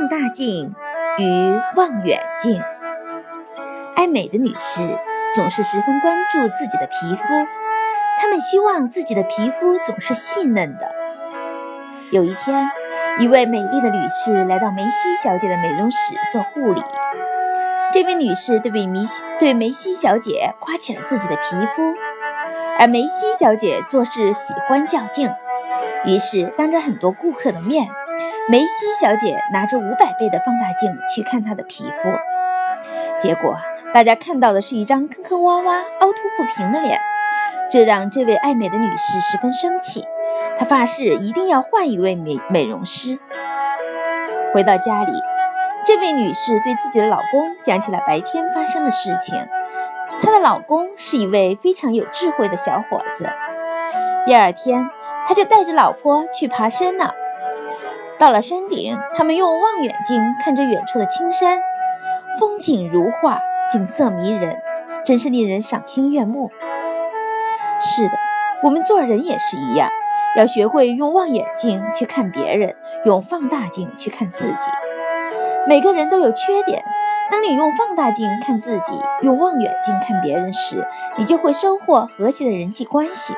放大镜与望远镜。爱美的女士总是十分关注自己的皮肤，她们希望自己的皮肤总是细嫩的。有一天，一位美丽的女士来到梅西小姐的美容室做护理。这位女士对梅西小姐夸起了自己的皮肤，而梅西小姐做事喜欢较劲，于是当着很多顾客的面，梅西小姐拿着500倍的放大镜去看她的皮肤，结果大家看到的是一张坑坑洼洼、凹凸不平的脸，这让这位爱美的女士十分生气。她发誓一定要换一位 美容师。回到家里，这位女士对自己的老公讲起了白天发生的事情。她的老公是一位非常有智慧的小伙子，第二天他就带着老婆去爬山了。到了山顶，他们用望远镜看着远处的青山，风景如画，景色迷人，真是令人赏心悦目。是的，我们做人也是一样，要学会用望远镜去看别人，用放大镜去看自己。每个人都有缺点，当你用放大镜看自己，用望远镜看别人时，你就会收获和谐的人际关系。